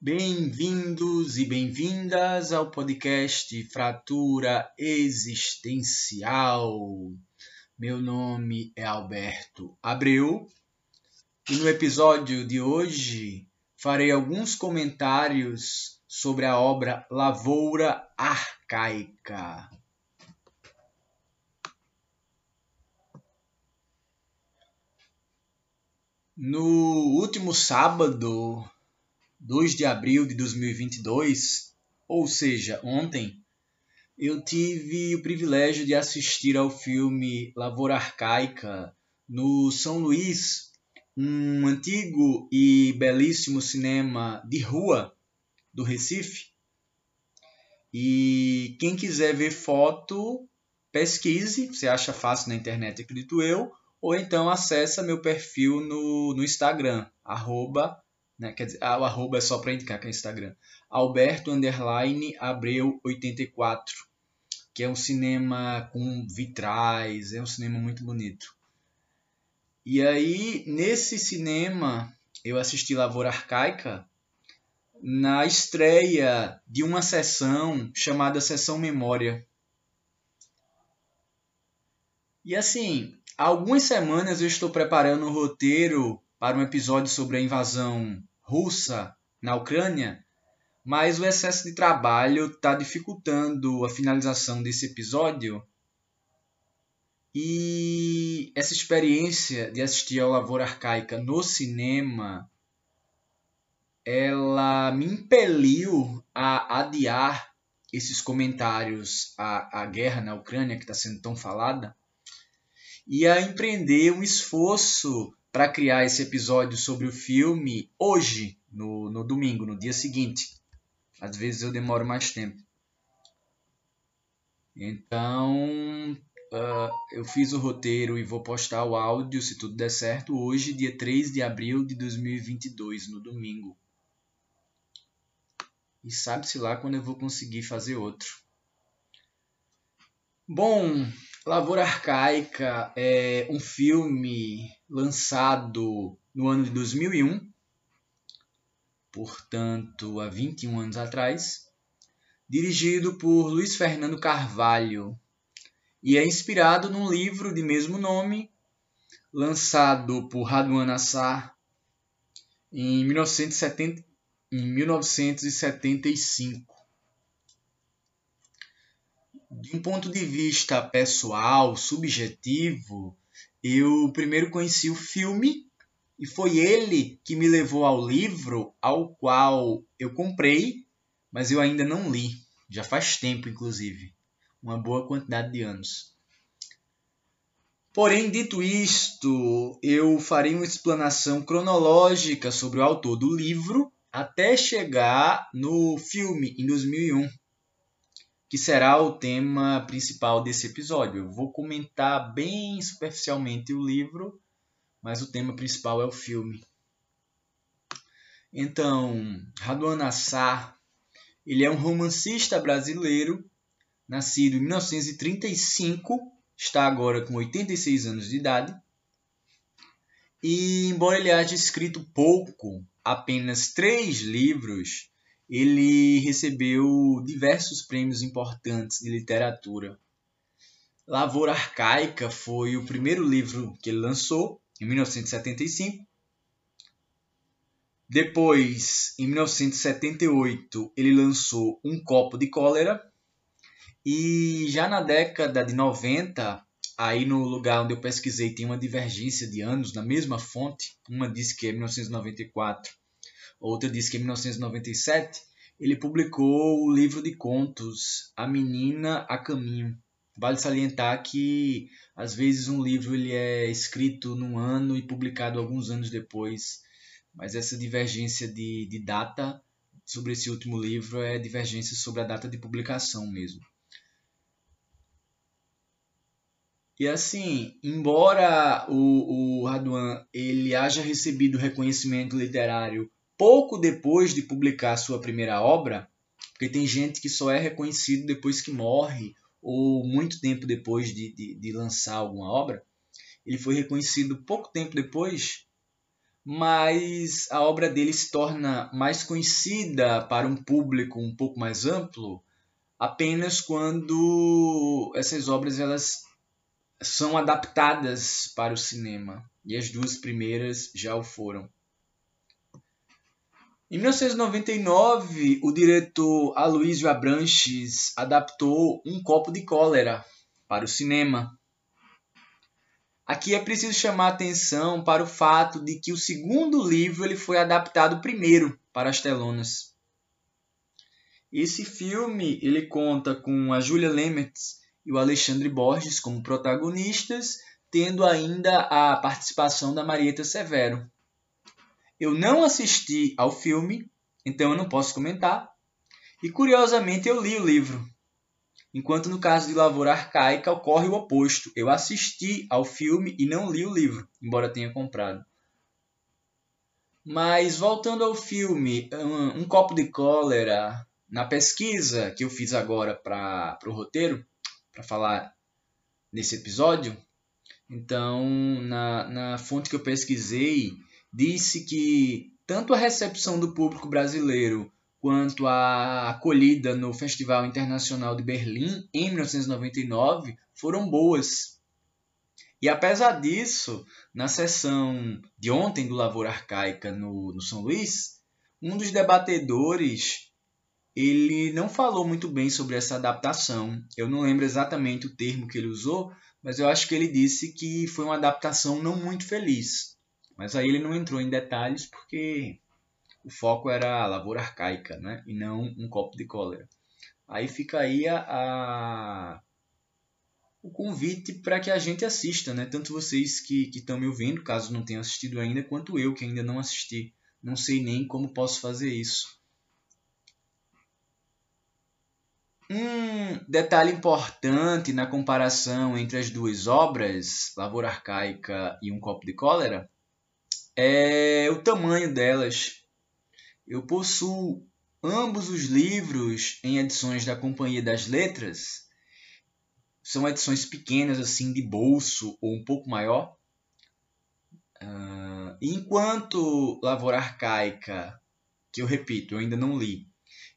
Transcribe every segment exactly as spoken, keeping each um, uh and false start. Bem-vindos e bem-vindas ao podcast Fratura Existencial. Meu nome é Alberto Abreu e no episódio de hoje farei alguns comentários sobre a obra Lavoura Arcaica. No último sábado, dois de abril de dois mil e vinte e dois, ou seja, ontem, eu tive o privilégio de assistir ao filme Lavoura Arcaica no São Luís, um antigo e belíssimo cinema de rua do Recife. E quem quiser ver foto, pesquise, você acha fácil na internet, acredito eu, ou então acessa meu perfil no, no Instagram, arroba, né, quer dizer, ah, o arroba é só para indicar que é Instagram, Alberto underline Abreu oitenta e quatro, que é um cinema com vitrais, é um cinema muito bonito. E aí, nesse cinema, eu assisti Lavoura Arcaica na estreia de uma sessão chamada Sessão Memória. E assim, há algumas semanas eu estou preparando um roteiro para um episódio sobre a invasão russa na Ucrânia, mas o excesso de trabalho está dificultando a finalização desse episódio. E essa experiência de assistir ao Lavoura Arcaica no cinema, ela me impeliu a adiar esses comentários à, à guerra na Ucrânia, que está sendo tão falada, e a empreender um esforço para criar esse episódio sobre o filme hoje, no, no domingo, no dia seguinte. Às vezes eu demoro mais tempo. Então, uh, eu fiz o roteiro e vou postar o áudio, se tudo der certo, hoje, dia três de abril de dois mil e vinte e dois, no domingo. E sabe-se lá quando eu vou conseguir fazer outro. Bom, Lavoura Arcaica é um filme lançado no ano de dois mil e um, portanto, há vinte e um anos atrás, dirigido por Luiz Fernando Carvalho, e é inspirado num livro de mesmo nome, lançado por Raduan Nassar em mil novecentos e setenta e cinco. De um ponto de vista pessoal, subjetivo, eu primeiro conheci o filme e foi ele que me levou ao livro, ao qual eu comprei, mas eu ainda não li. Já faz tempo, inclusive. Uma boa quantidade de anos. Porém, dito isto, eu farei uma explanação cronológica sobre o autor do livro até chegar no filme, em dois mil e um. Que será o tema principal desse episódio. Eu vou comentar bem superficialmente o livro, mas o tema principal é o filme. Então, Raduan Nassar, ele é um romancista brasileiro, nascido em mil novecentos e trinta e cinco, está agora com oitenta e seis anos de idade, e embora ele haja escrito pouco, apenas três livros, ele recebeu diversos prêmios importantes de literatura. Lavoura Arcaica foi o primeiro livro que ele lançou, em mil novecentos e setenta e cinco. Depois, em mil novecentos e setenta e oito, ele lançou Um Copo de Cólera. E já na década de noventa, aí no lugar onde eu pesquisei tem uma divergência de anos na mesma fonte. Uma diz que é mil novecentos e noventa e quatro. Outra diz que em mil novecentos e noventa e sete ele publicou o livro de contos A Menina a Caminho. Vale salientar que às vezes um livro ele é escrito num ano e publicado alguns anos depois, mas essa divergência de, de data sobre esse último livro é divergência sobre a data de publicação mesmo. E assim, embora o, o Raduan ele haja recebido reconhecimento literário pouco depois de publicar sua primeira obra, porque tem gente que só é reconhecido depois que morre ou muito tempo depois de, de, de lançar alguma obra. Ele foi reconhecido pouco tempo depois, mas a obra dele se torna mais conhecida para um público um pouco mais amplo apenas quando essas obras elas são adaptadas para o cinema. E as duas primeiras já o foram. Em mil novecentos e noventa e nove, o diretor Aloysio Abranches adaptou Um Copo de Cólera para o cinema. Aqui é preciso chamar a atenção para o fato de que o segundo livro ele foi adaptado primeiro para as telonas. Esse filme ele conta com a Julia Lemmert e o Alexandre Borges como protagonistas, tendo ainda a participação da Marieta Severo. Eu não assisti ao filme, então eu não posso comentar. E curiosamente eu li o livro. Enquanto no caso de Lavoura Arcaica ocorre o oposto. Eu assisti ao filme e não li o livro, embora tenha comprado. Mas voltando ao filme, um, um Copo de Cólera, na pesquisa que eu fiz agora para o roteiro, para falar nesse episódio, então na, na fonte que eu pesquisei, disse que tanto a recepção do público brasileiro quanto à acolhida no Festival Internacional de Berlim, em mil novecentos e noventa e nove, foram boas. E apesar disso, na sessão de ontem do Lavoura Arcaica no, no São Luís, um dos debatedores ele não falou muito bem sobre essa adaptação. Eu não lembro exatamente o termo que ele usou, mas eu acho que ele disse que foi uma adaptação não muito feliz. Mas aí ele não entrou em detalhes porque o foco era a Lavoura Arcaica, né? E não Um Copo de Cólera. Aí fica aí a, a, o convite para que a gente assista, né? Tanto vocês que estão me ouvindo, caso não tenham assistido ainda, quanto eu, que ainda não assisti. Não sei nem como posso fazer isso. Um detalhe importante na comparação entre as duas obras, Lavoura Arcaica e Um Copo de Cólera, é o tamanho delas. Eu possuo ambos os livros em edições da Companhia das Letras. São edições pequenas, assim, de bolso ou um pouco maior. Uh, enquanto Lavoura Arcaica, que eu repito, eu ainda não li,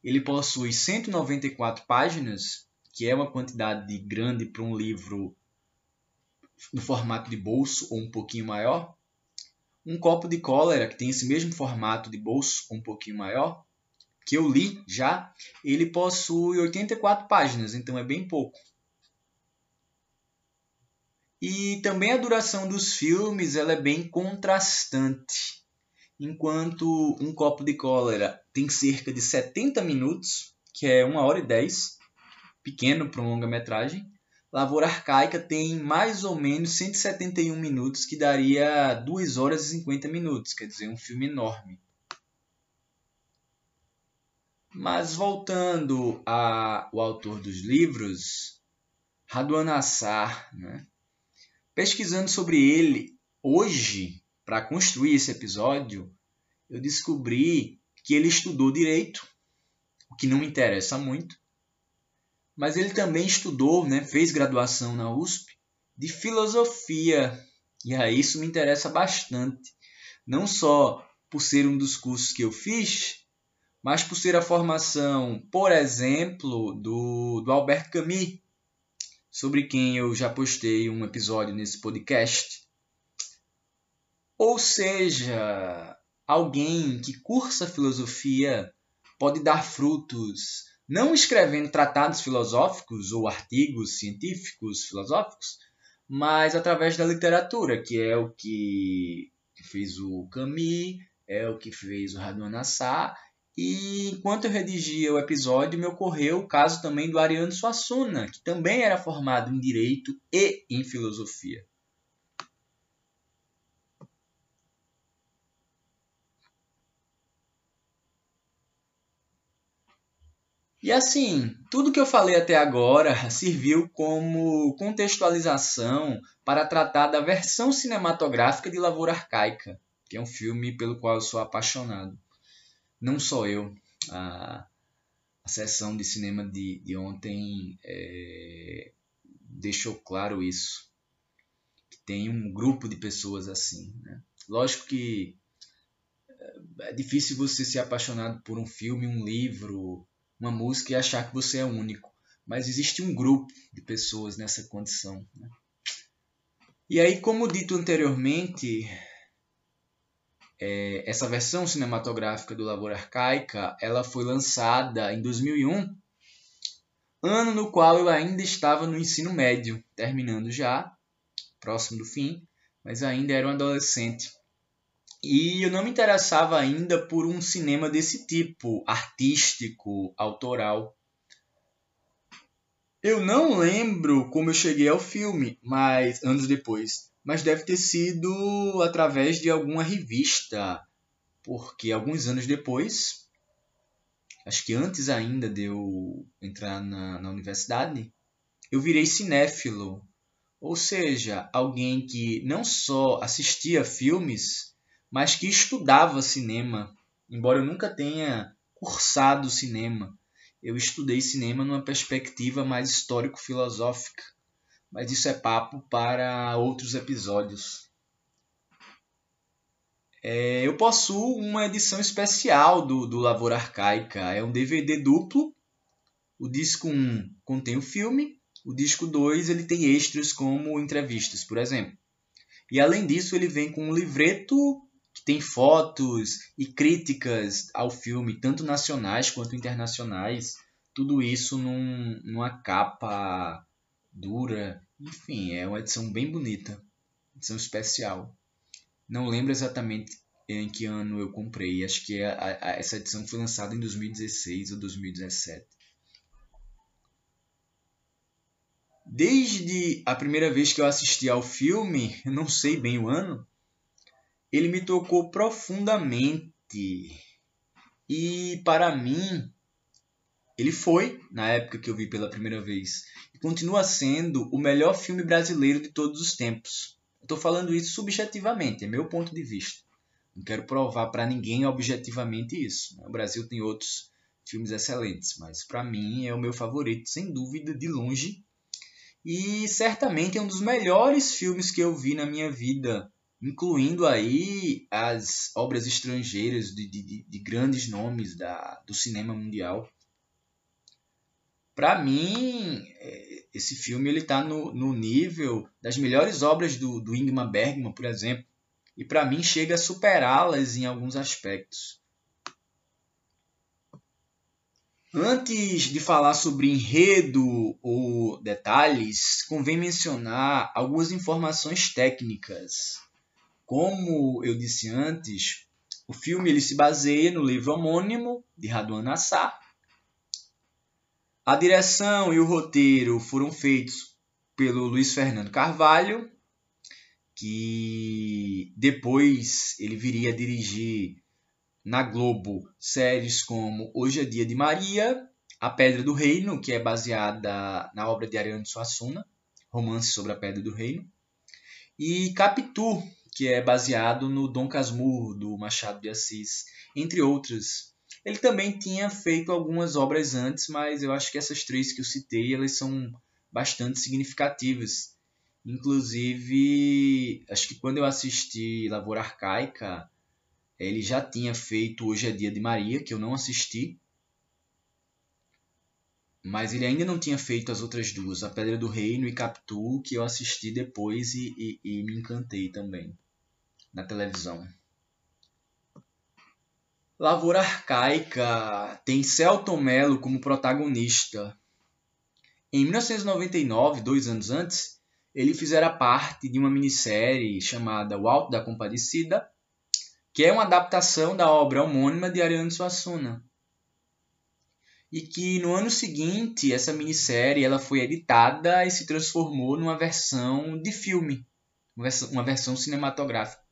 ele possui cento e noventa e quatro páginas, que é uma quantidade grande para um livro no formato de bolso ou um pouquinho maior. Um Copo de Cólera, que tem esse mesmo formato de bolso, um pouquinho maior, que eu li já, ele possui oitenta e quatro páginas, então é bem pouco. E também a duração dos filmes ela é bem contrastante. Enquanto Um Copo de Cólera tem cerca de setenta minutos, que é uma hora e dez, pequeno para uma longa-metragem, Lavoura Arcaica tem mais ou menos cento e setenta e um minutos, que daria duas horas e cinquenta minutos, quer dizer, um filme enorme. Mas voltando ao autor dos livros, Raduan Nassar, né? Pesquisando sobre ele hoje, para construir esse episódio, eu descobri que ele estudou direito, o que não me interessa muito. Mas ele também estudou, né, fez graduação na U S P, de filosofia. E aí isso me interessa bastante. Não só por ser um dos cursos que eu fiz, mas por ser a formação, por exemplo, do, do Albert Camus, sobre quem eu já postei um episódio nesse podcast. Ou seja, alguém que cursa filosofia pode dar frutos não escrevendo tratados filosóficos ou artigos científicos filosóficos, mas através da literatura, que é o que fez o Camus, é o que fez o Raduan Nassar. E enquanto eu redigia o episódio, me ocorreu o caso também do Ariano Suassuna, que também era formado em Direito e em Filosofia. E assim, tudo que eu falei até agora serviu como contextualização para tratar da versão cinematográfica de Lavoura Arcaica, que é um filme pelo qual eu sou apaixonado. Não só eu, a, A sessão de cinema de, de ontem é, deixou claro isso. Que tem um grupo de pessoas assim. Né? Lógico que é difícil você ser apaixonado por um filme, um livro, uma música e achar que você é único. Mas existe um grupo de pessoas nessa condição. Né? E aí, como dito anteriormente, É, essa versão cinematográfica do Lavoura Arcaica, ela foi lançada em dois mil e um, ano no qual eu ainda estava no ensino médio, terminando já, próximo do fim, mas ainda era um adolescente. E eu não me interessava ainda por um cinema desse tipo, artístico, autoral. Eu não lembro como eu cheguei ao filme, mas anos depois. Mas deve ter sido através de alguma revista, porque alguns anos depois, acho que antes ainda de eu entrar na, na universidade, eu virei cinéfilo, ou seja, alguém que não só assistia filmes, mas que estudava cinema, embora eu nunca tenha cursado cinema. Eu estudei cinema numa perspectiva mais histórico-filosófica. Mas isso é papo para outros episódios. É, eu possuo uma edição especial do, do Lavoura Arcaica. É um D V D duplo. O disco um contém o filme. O disco dois ele tem extras como entrevistas, por exemplo. E além disso ele vem com um livreto que tem fotos e críticas ao filme, tanto nacionais quanto internacionais. Tudo isso num, numa capa dura, enfim, é uma edição bem bonita, edição especial. Não lembro exatamente em que ano eu comprei, acho que a, a, essa edição foi lançada em dois mil e dezesseis ou dois mil e dezessete. Desde a primeira vez que eu assisti ao filme, eu não sei bem o ano, ele me tocou profundamente. E para mim, ele foi, na época que eu vi pela primeira vez, e continua sendo o melhor filme brasileiro de todos os tempos. Estou falando isso subjetivamente, é meu ponto de vista. Não quero provar para ninguém objetivamente isso. O Brasil tem outros filmes excelentes, mas para mim é o meu favorito, sem dúvida, de longe. E certamente é um dos melhores filmes que eu vi na minha vida, incluindo aí as obras estrangeiras de, de, de grandes nomes da, do cinema mundial. Para mim, esse filme está no, no nível das melhores obras do, do Ingmar Bergman, por exemplo. E para mim chega a superá-las em alguns aspectos. Antes de falar sobre enredo ou detalhes, convém mencionar algumas informações técnicas. Como eu disse antes, o filme ele se baseia no livro homônimo de Raduan Nassar. A direção e o roteiro foram feitos pelo Luiz Fernando Carvalho, que depois ele viria a dirigir na Globo séries como Hoje é Dia de Maria, A Pedra do Reino, que é baseada na obra de Ariano Suassuna, romance sobre a Pedra do Reino, e Capitu, que é baseado no Dom Casmurro, do Machado de Assis, entre outras. Ele também tinha feito algumas obras antes, mas eu acho que essas três que eu citei, elas são bastante significativas. Inclusive, acho que quando eu assisti Lavoura Arcaica, ele já tinha feito Hoje é Dia de Maria, que eu não assisti. Mas ele ainda não tinha feito as outras duas, A Pedra do Reino e Capitu, que eu assisti depois e, e, e me encantei também na televisão. Lavoura Arcaica tem Selton Mello como protagonista. Em mil novecentos e noventa e nove, dois anos antes, ele fizera parte de uma minissérie chamada O Auto da Compadecida, que é uma adaptação da obra homônima de Ariano Suassuna. E que no ano seguinte, essa minissérie ela foi editada e se transformou numa versão de filme, uma versão cinematográfica.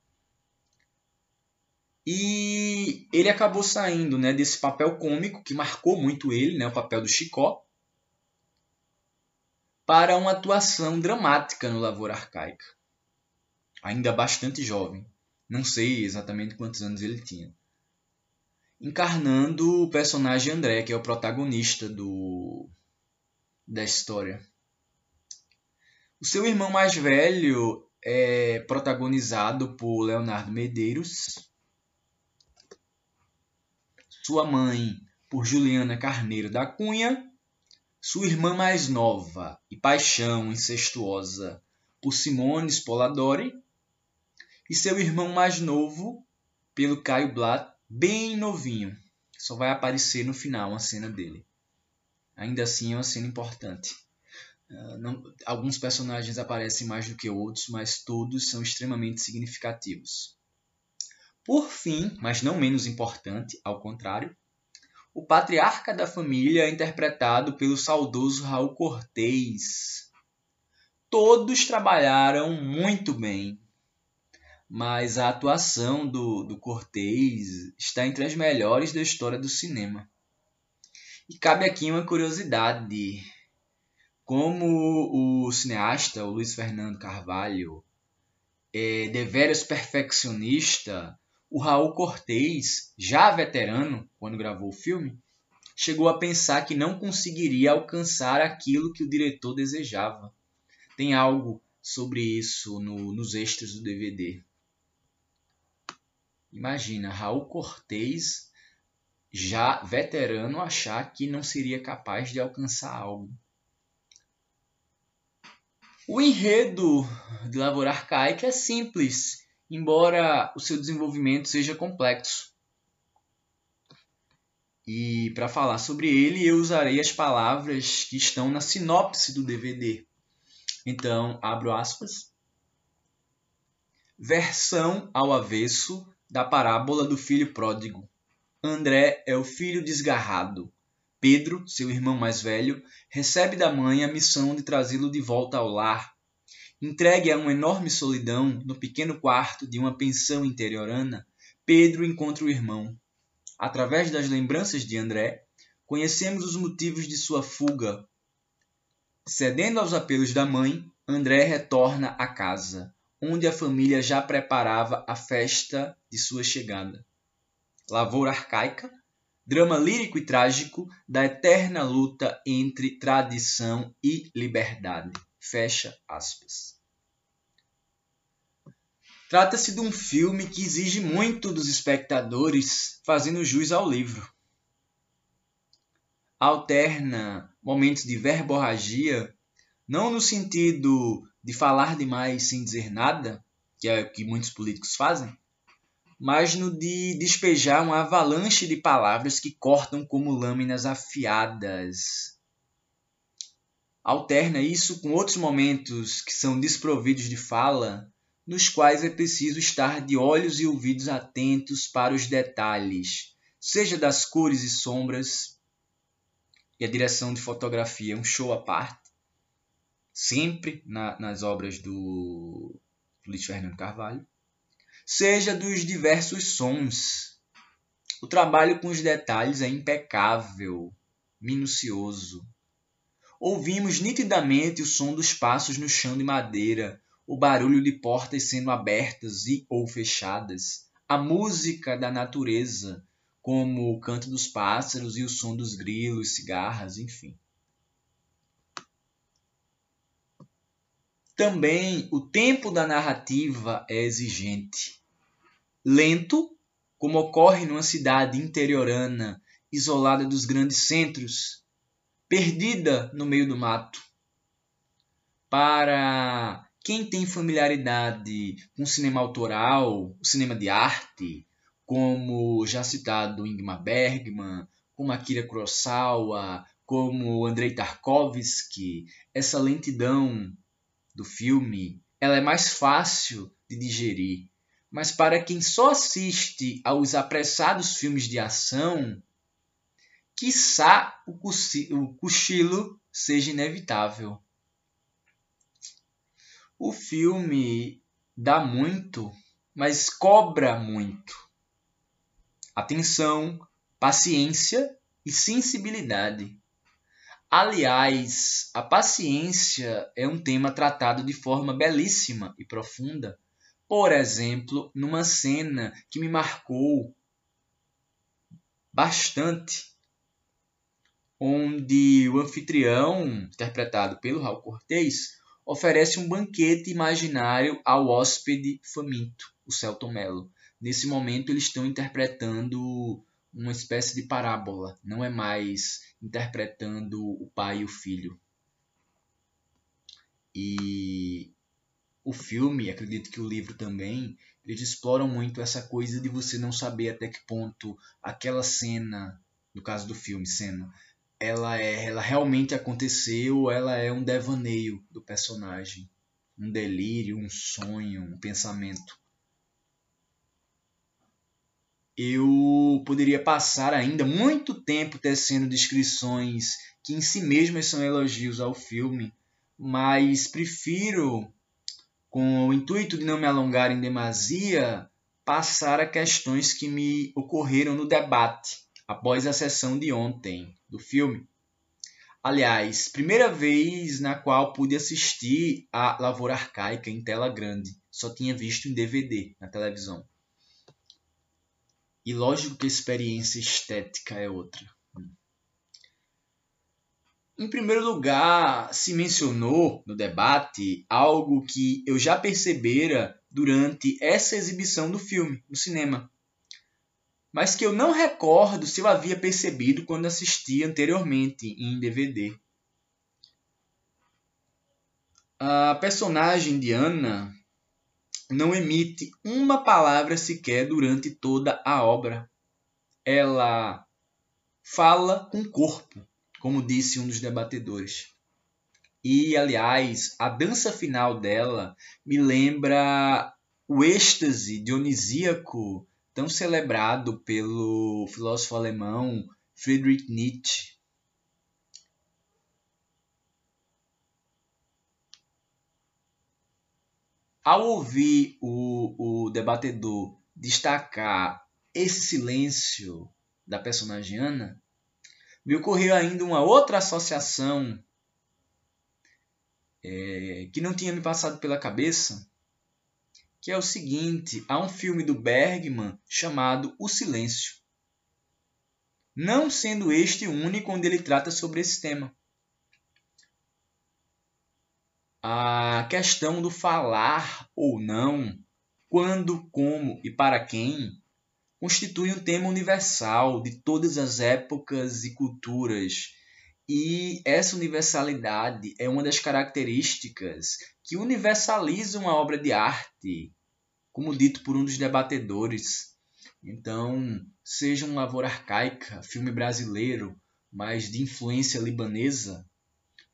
E ele acabou saindo, né, desse papel cômico que marcou muito ele, né, o papel do Chicó, para uma atuação dramática no Lavoura Arcaica. Ainda bastante jovem. Não sei exatamente quantos anos ele tinha. encarnando o personagem André, que é o protagonista do, da história. O seu irmão mais velho é protagonizado por Leonardo Medeiros, sua mãe por Juliana Carneiro da Cunha, sua irmã mais nova e paixão incestuosa por Simone Spoladori, e seu irmão mais novo pelo Caio Blatt, bem novinho. Só vai aparecer no final uma cena dele. Ainda assim é uma cena importante. Uh, não, alguns personagens aparecem mais do que outros, mas todos são extremamente significativos. Por fim, mas não menos importante, ao contrário, o patriarca da família é interpretado pelo saudoso Raul Cortez. Todos trabalharam muito bem, mas a atuação do, do Cortez está entre as melhores da história do cinema. E cabe aqui uma curiosidade. Como o cineasta, o Luiz Fernando Carvalho, é deveras perfeccionista, o Raul Cortez, já veterano, quando gravou o filme, chegou a pensar que não conseguiria alcançar aquilo que o diretor desejava. Tem algo sobre isso no, nos extras do D V D. Imagina, Raul Cortez, já veterano, achar que não seria capaz de alcançar algo. O enredo de Lavoura Arcaica é simples, embora o seu desenvolvimento seja complexo. E para falar sobre ele, eu usarei as palavras que estão na sinopse do D V D. Então, abro aspas. Versão ao avesso da parábola do filho pródigo. André é o filho desgarrado. Pedro, seu irmão mais velho, recebe da mãe a missão de trazê-lo de volta ao lar. Entregue a uma enorme solidão, no pequeno quarto de uma pensão interiorana, Pedro encontra o irmão. Através das lembranças de André, conhecemos os motivos de sua fuga. Cedendo aos apelos da mãe, André retorna à casa, onde a família já preparava a festa de sua chegada. Lavoura Arcaica, drama lírico e trágico da eterna luta entre tradição e liberdade. Fecha aspas. Trata-se de um filme que exige muito dos espectadores, fazendo jus ao livro. Alterna momentos de verborragia, não no sentido de falar demais sem dizer nada, que é o que muitos políticos fazem, mas no de despejar uma avalanche de palavras que cortam como lâminas afiadas. Alterna isso com outros momentos que são desprovidos de fala, nos quais é preciso estar de olhos e ouvidos atentos para os detalhes, seja das cores e sombras, e a direção de fotografia é um show à parte, sempre na, nas obras do Luiz Fernando Carvalho, seja dos diversos sons. O trabalho com os detalhes é impecável, minucioso. Ouvimos nitidamente o som dos passos no chão de madeira, o barulho de portas sendo abertas e ou fechadas, a música da natureza, como o canto dos pássaros e o som dos grilos, cigarras, enfim. Também o tempo da narrativa é exigente. Lento, como ocorre numa cidade interiorana, isolada dos grandes centros, perdida no meio do mato. Para quem tem familiaridade com o cinema autoral, o cinema de arte, como já citado Ingmar Bergman, como Akira Kurosawa, como Andrei Tarkovsky, essa lentidão do filme, ela é mais fácil de digerir. Mas para quem só assiste aos apressados filmes de ação, quiçá o cochilo seja inevitável. O filme dá muito, mas cobra muito. Atenção, paciência e sensibilidade. Aliás, a paciência é um tema tratado de forma belíssima e profunda. Por exemplo, numa cena que me marcou bastante, onde o anfitrião, interpretado pelo Raul Cortez, oferece um banquete imaginário ao hóspede faminto, o Selton Mello. Nesse momento, eles estão interpretando uma espécie de parábola, não é mais interpretando o pai e o filho. E o filme, acredito que o livro também, eles exploram muito essa coisa de você não saber até que ponto aquela cena, no caso do filme, cena, ela, é, ela realmente aconteceu ou ela é um devaneio do personagem, um delírio, um sonho, um pensamento. Eu poderia passar ainda muito tempo tecendo descrições que em si mesmas são elogios ao filme, mas prefiro, com o intuito de não me alongar em demasia, passar a questões que me ocorreram no debate após a sessão de ontem do filme. Aliás, primeira vez na qual pude assistir a Lavoura Arcaica em tela grande. Só tinha visto em D V D na televisão. E lógico que a experiência estética é outra. Em primeiro lugar, se mencionou no debate algo que eu já percebera durante essa exibição do filme, no cinema, mas que eu não recordo se eu havia percebido quando assisti anteriormente em D V D. A personagem de Ana não emite uma palavra sequer durante toda a obra. Ela fala com o corpo, como disse um dos debatedores. E, aliás, a dança final dela me lembra o êxtase dionisíaco tão celebrado pelo filósofo alemão Friedrich Nietzsche. Ao ouvir o, o debatedor destacar esse silêncio da personagem Ana, me ocorreu ainda uma outra associação é, que não tinha me passado pela cabeça, que é o seguinte: há um filme do Bergman chamado O Silêncio, não sendo este o único onde ele trata sobre esse tema. A questão do falar ou não, quando, como e para quem, constitui um tema universal de todas as épocas e culturas. E essa universalidade é uma das características que universalizam a obra de arte, como dito por um dos debatedores. Então, seja um Lavoura Arcaica, filme brasileiro, mas de influência libanesa,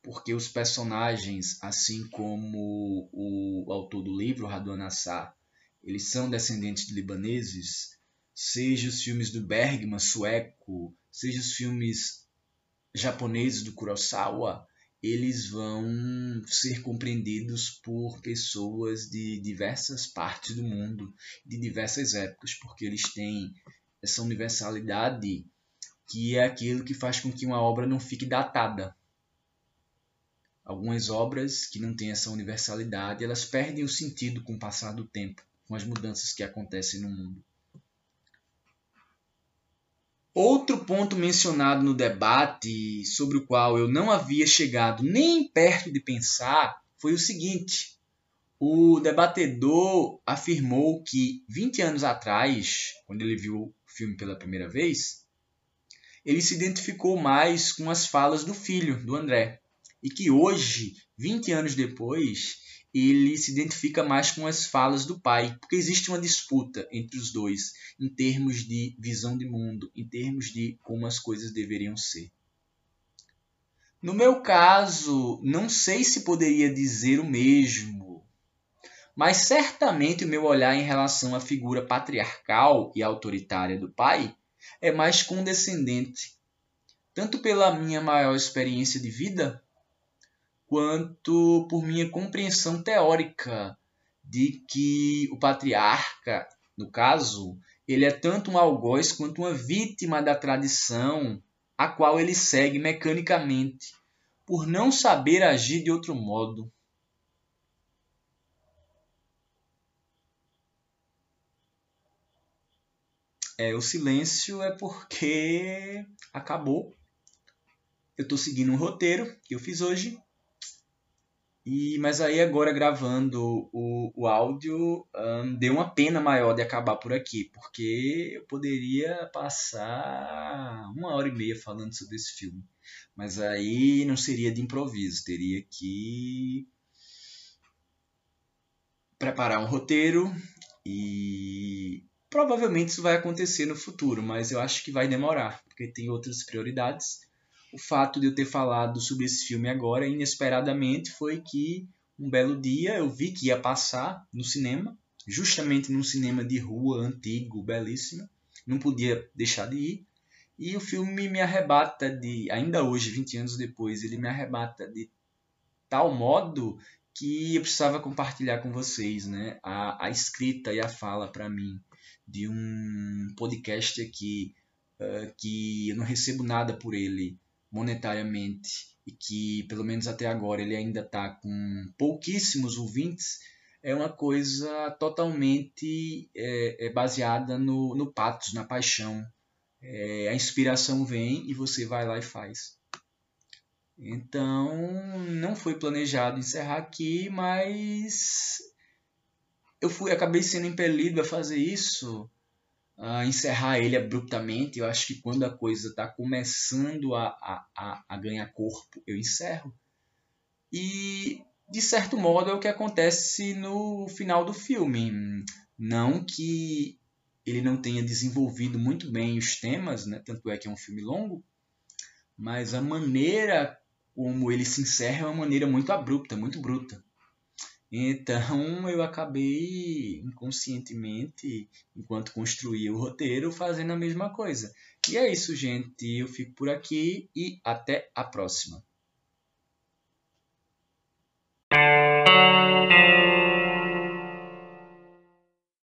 porque os personagens, assim como o autor do livro, Raduan Nassar, eles são descendentes de libaneses, seja os filmes do Bergman, sueco, seja os filmes japoneses do Kurosawa, eles vão ser compreendidos por pessoas de diversas partes do mundo, de diversas épocas, porque eles têm essa universalidade que é aquilo que faz com que uma obra não fique datada. Algumas obras que não têm essa universalidade, elas perdem o sentido com o passar do tempo, com as mudanças que acontecem no mundo. Outro ponto mencionado no debate, sobre o qual eu não havia chegado nem perto de pensar, foi o seguinte: o debatedor afirmou que vinte anos atrás, quando ele viu o filme pela primeira vez, ele se identificou mais com as falas do filho, do André. E que hoje, vinte anos depois, ele se identifica mais com as falas do pai, porque existe uma disputa entre os dois, em termos de visão de mundo, em termos de como as coisas deveriam ser. No meu caso, não sei se poderia dizer o mesmo, mas certamente o meu olhar em relação à figura patriarcal e autoritária do pai é mais condescendente, tanto pela minha maior experiência de vida, quanto por minha compreensão teórica de que o patriarca, no caso, ele é tanto um algoz quanto uma vítima da tradição a qual ele segue mecanicamente, por não saber agir de outro modo. É, o silêncio é porque acabou. Eu tô seguindo um roteiro que eu fiz hoje. E, mas aí agora gravando o, o áudio, um, deu uma pena maior de acabar por aqui, porque eu poderia passar uma hora e meia falando sobre esse filme. Mas aí não seria de improviso, teria que preparar um roteiro e provavelmente isso vai acontecer no futuro, mas eu acho que vai demorar, porque tem outras prioridades. O fato de eu ter falado sobre esse filme agora, inesperadamente, foi que um belo dia eu vi que ia passar no cinema, justamente num cinema de rua antigo, belíssimo. Não podia deixar de ir. E o filme me arrebata de, ainda hoje, vinte anos depois, ele me arrebata de tal modo que eu precisava compartilhar com vocês, né? A, a escrita e a fala, para mim, de um podcast aqui uh, que eu não recebo nada por ele monetariamente, e que, pelo menos até agora, ele ainda está com pouquíssimos ouvintes, é uma coisa totalmente é, é baseada no, no patos, na paixão. É, a inspiração vem e você vai lá e faz. Então, não foi planejado encerrar aqui, mas eu fui, acabei sendo impelido a fazer isso. Uh, encerrar ele abruptamente. Eu acho que quando a coisa está começando a, a, a ganhar corpo, eu encerro. E, de certo modo, é o que acontece no final do filme. Não que ele não tenha desenvolvido muito bem os temas, né? Tanto é que é um filme longo, mas a maneira como ele se encerra é uma maneira muito abrupta, muito bruta. Então, eu acabei inconscientemente, enquanto construía o roteiro, fazendo a mesma coisa. E é isso, gente. Eu fico por aqui e até a próxima.